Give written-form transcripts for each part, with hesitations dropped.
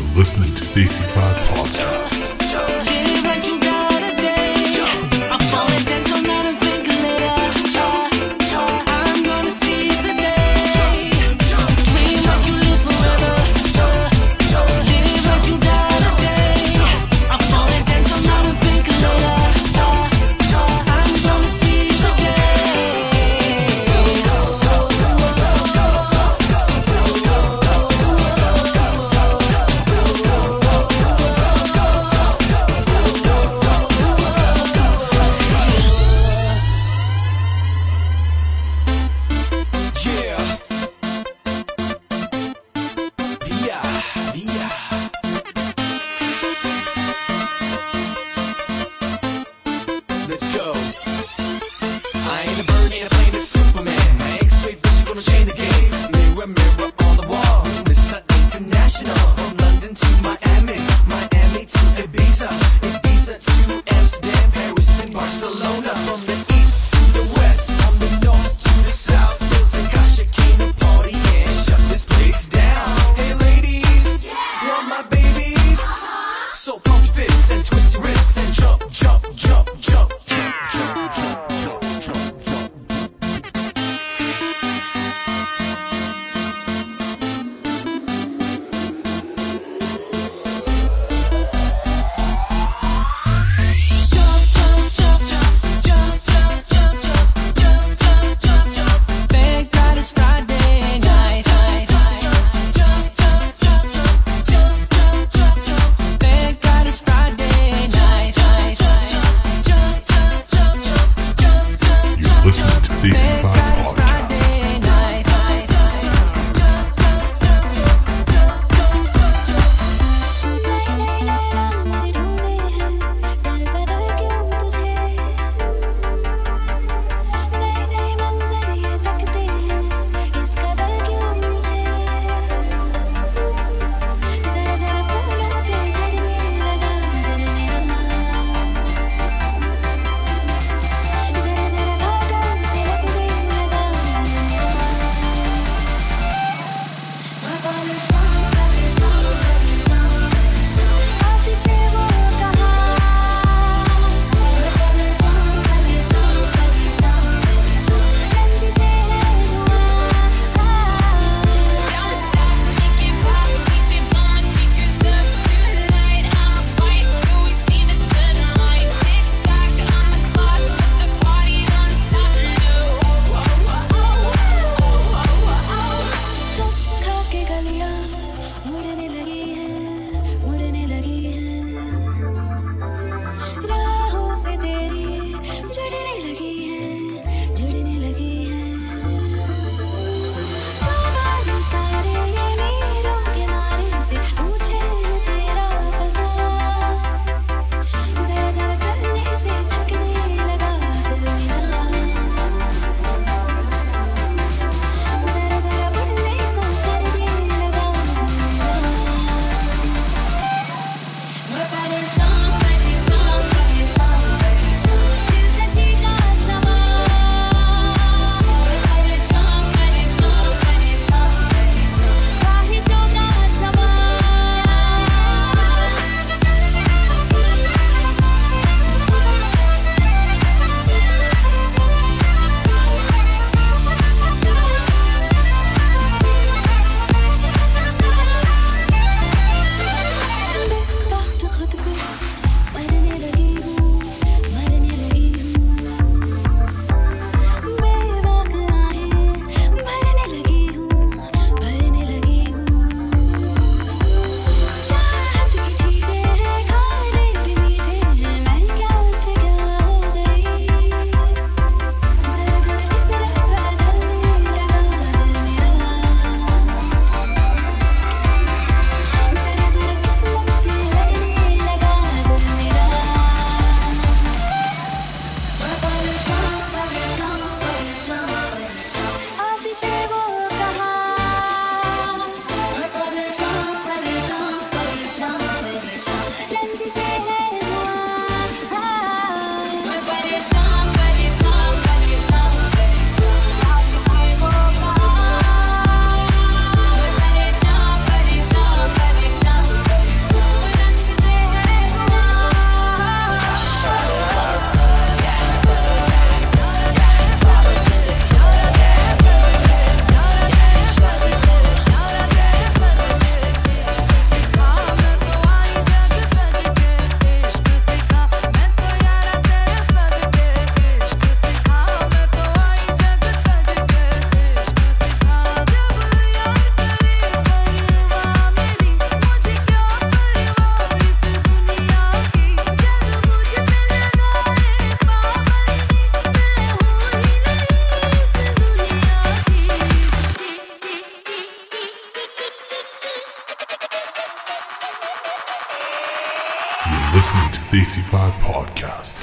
You're listening to DC5 Podcast. Let's go. I ain't a bird, ain't a plane, it's Superman. My X-ray vision gonna change the game. Mirror, mirror on the wall. Mr. International. From London to Miami, Miami to Ibiza, Ibiza to Amsterdam, Paris and Barcelona. From the east to the west, from the north to the south. There's a Kasha came to party and shut this place down. Hey ladies, want my babies? So pump fists and twist your wrists and jump, jump, jump, jump. Jump, jump, jump, jump. You're listening to DC5 Podcast.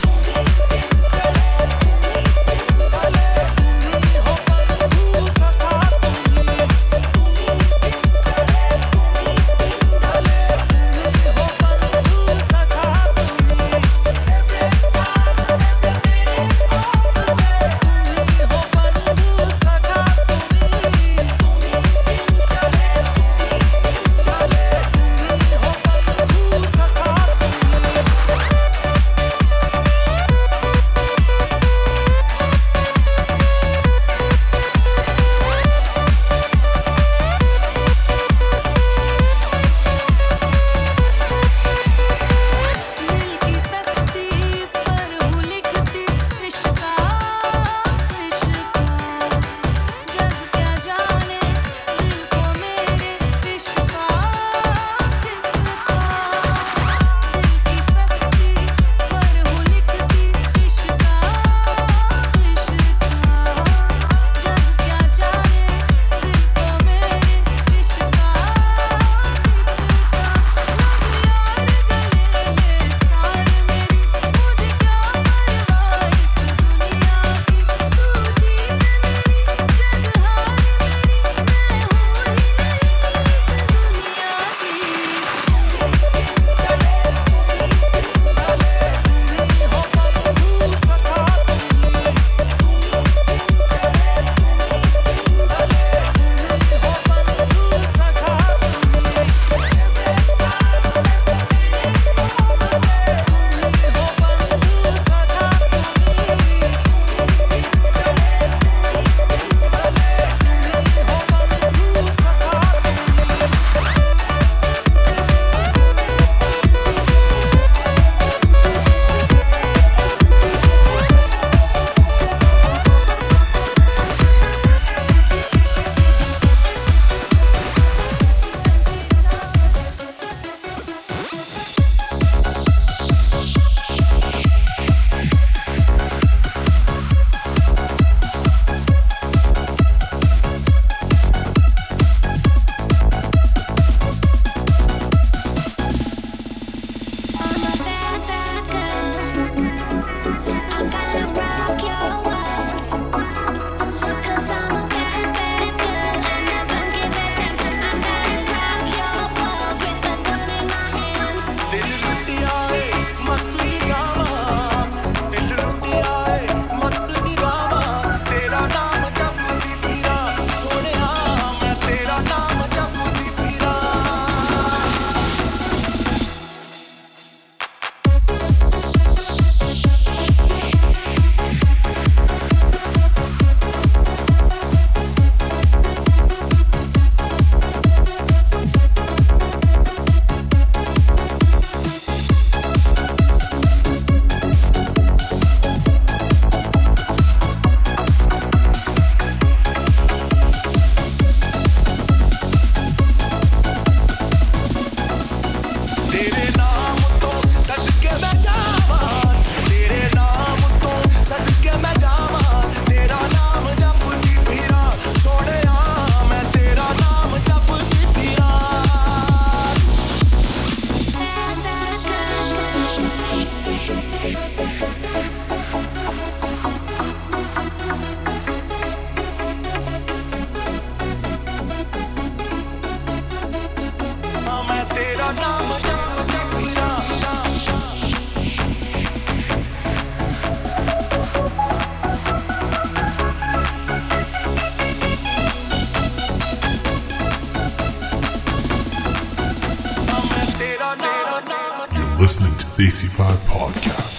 Listening to DC5 Podcast.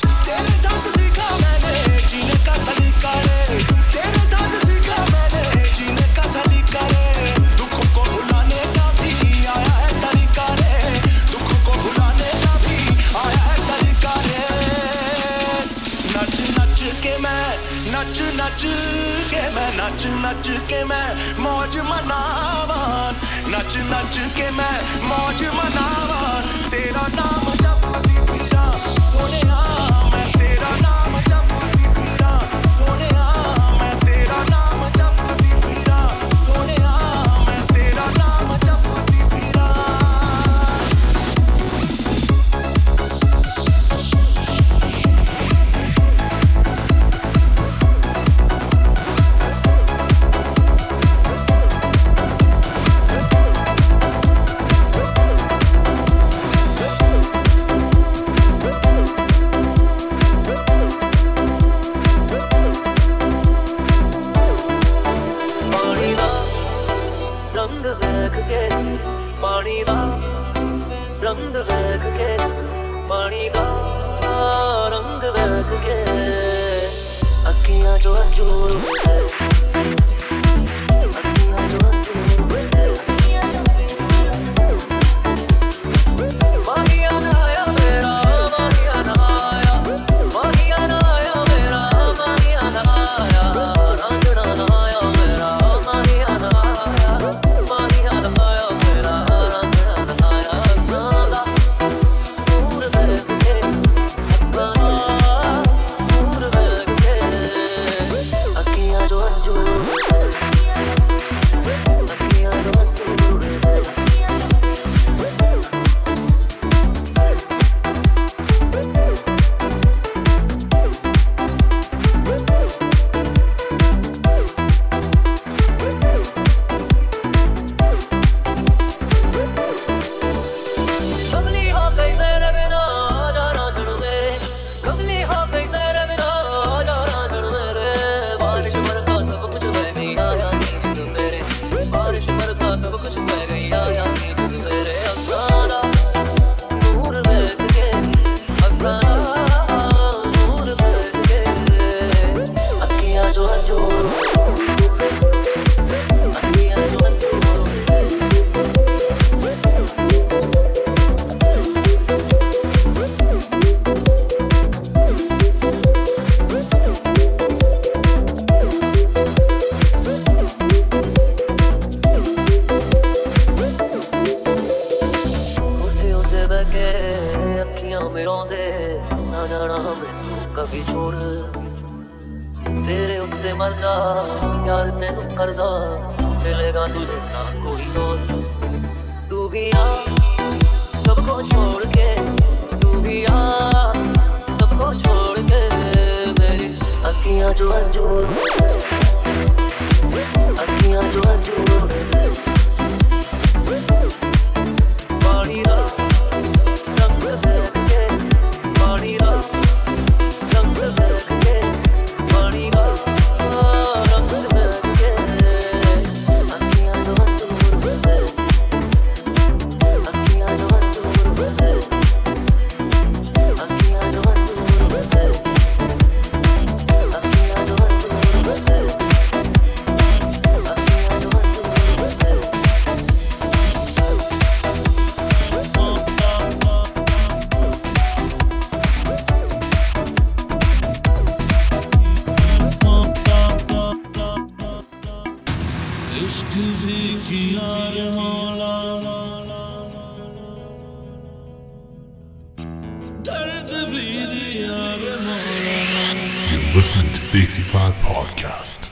नच नच के मैं नच नच के मैं मौज मनावान, नच नच के मैं मौज मनावान। तेरा नाम जपती फिरा सोने मैं, तेरा नाम जपती फिरा सोने मैं, तेरा नाम जपती फिरा सोने मैं, तेरा नाम जपती फिरा। रंग वेख के पानी का रंग वेख के अखियां जो Anjur DC5 Podcast.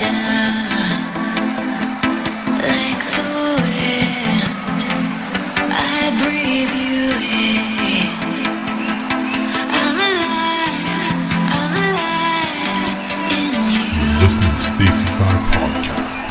Listening to DC5 Podcast.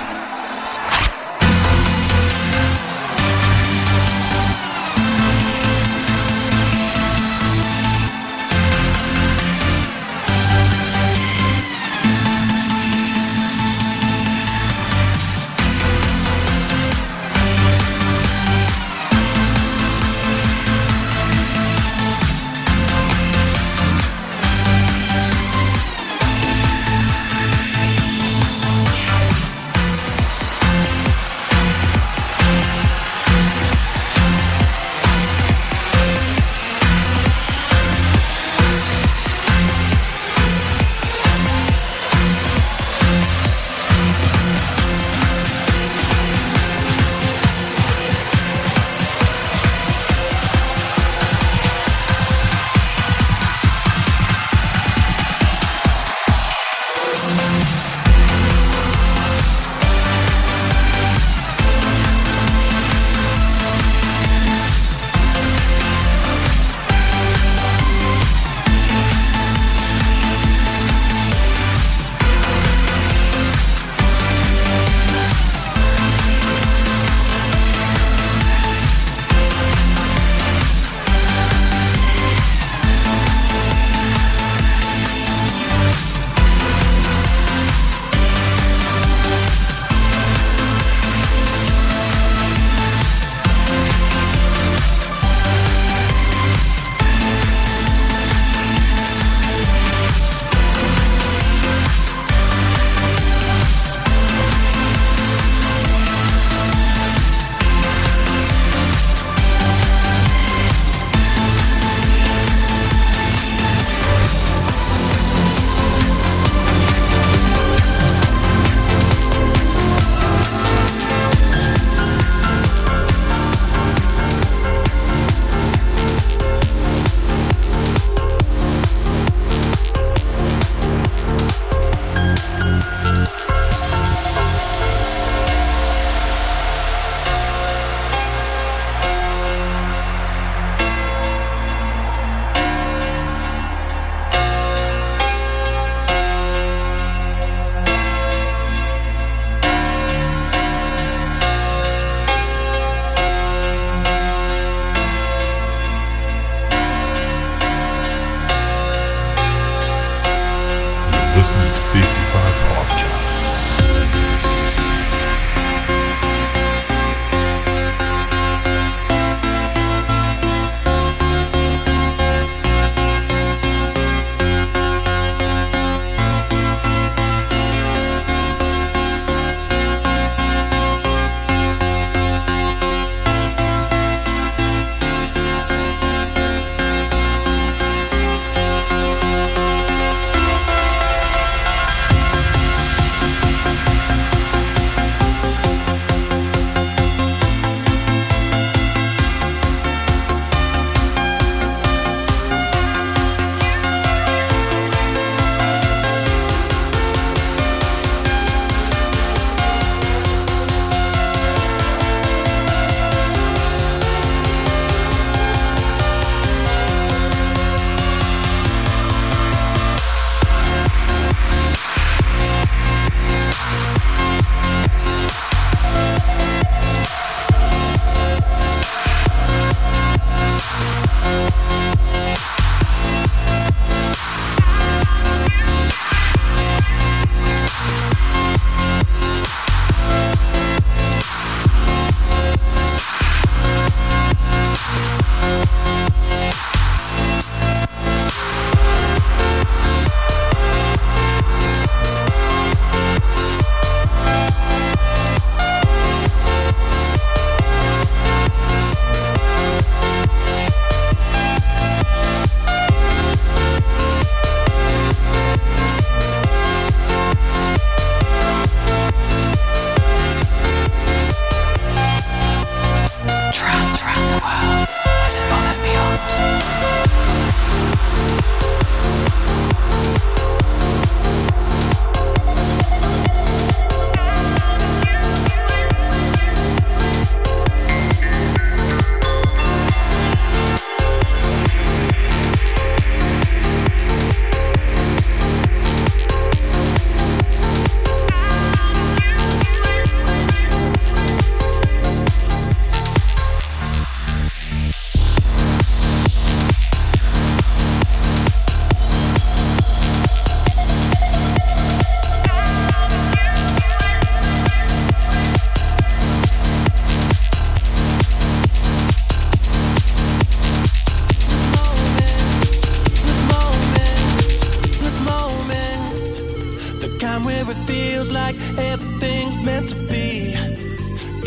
kind where it feels like everything's meant to be.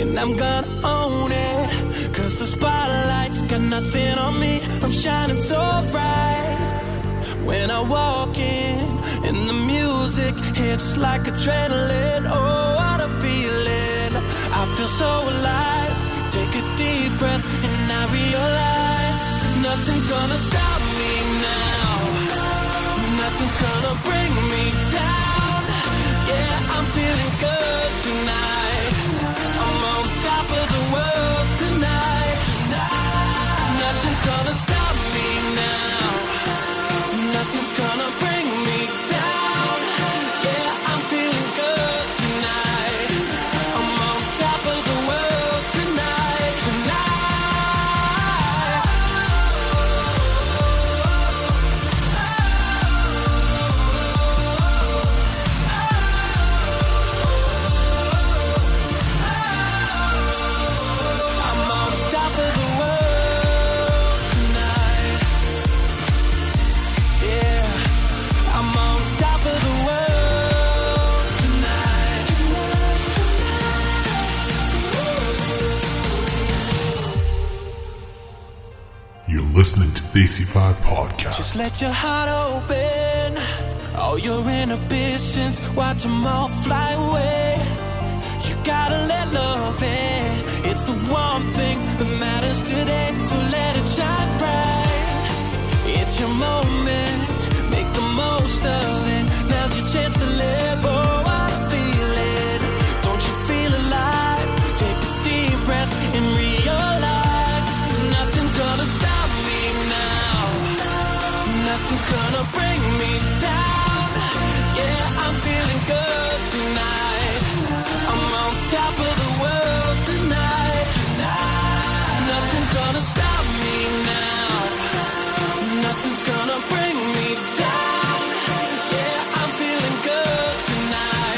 And I'm gonna own it, cause the spotlight's got nothing on me. I'm shining so bright when I walk in, and the music hits like adrenaline. Oh, what a feeling, I feel so alive. Take a deep breath and I realize nothing's gonna stop me now. Nothing's gonna bring me down. Yeah, I'm feeling good tonight. I'm on top of the world tonight. Nothing's gonna stop me now. Nothing's gonna bring me down. Yeah, I'm feeling good tonight. I'm on top of the world tonight. I'm on top of the world tonight. Yeah, I'm on top of the world tonight. You're listening to DC5 Podcast. Just let your heart open. All your inhibitions, watch them all fly away. You gotta let love in. It's the one thing that matters today. So let it shine bright. It's your moment. Make the most of it. Now's your chance to live. Oh, what a feeling. Don't you feel alive? Take a deep breath and realize nothing's gonna stop me now. Nothing's gonna bring me down. Yeah, I'm feeling good tonight. I'm on top of the world tonight. Nothing's gonna stop me now. Nothing's gonna bring me down. Yeah, I'm feeling good tonight.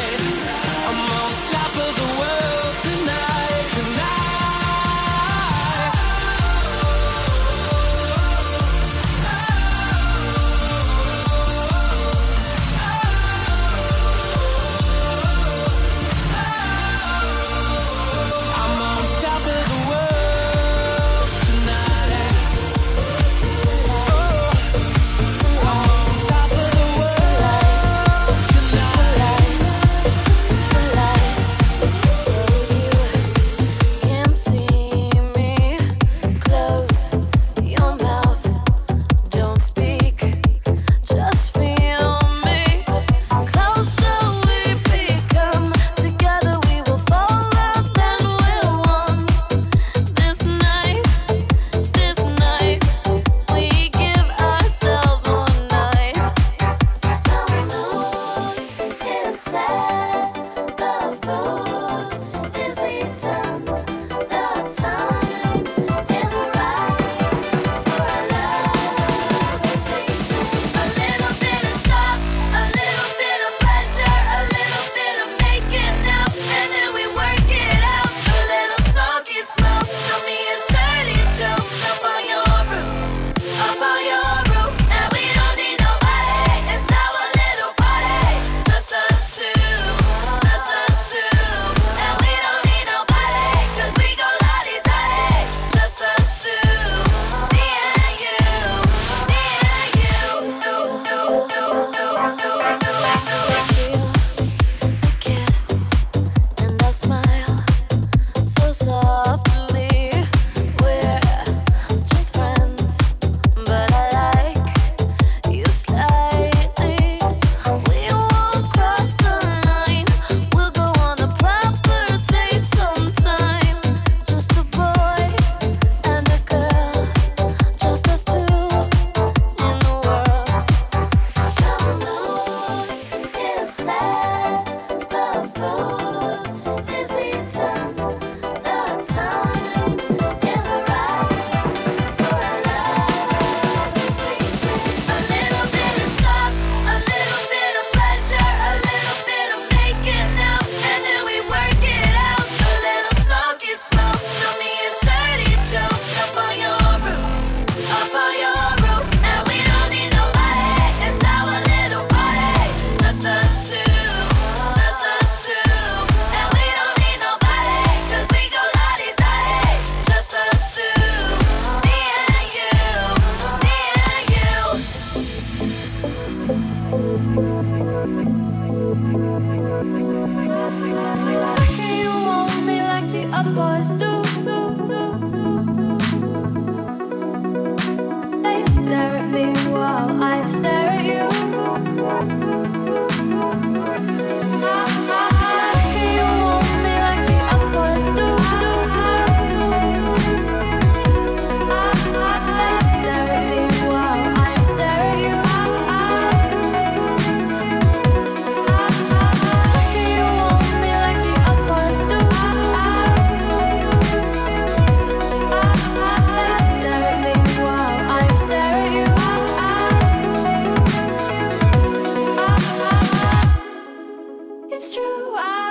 it's true.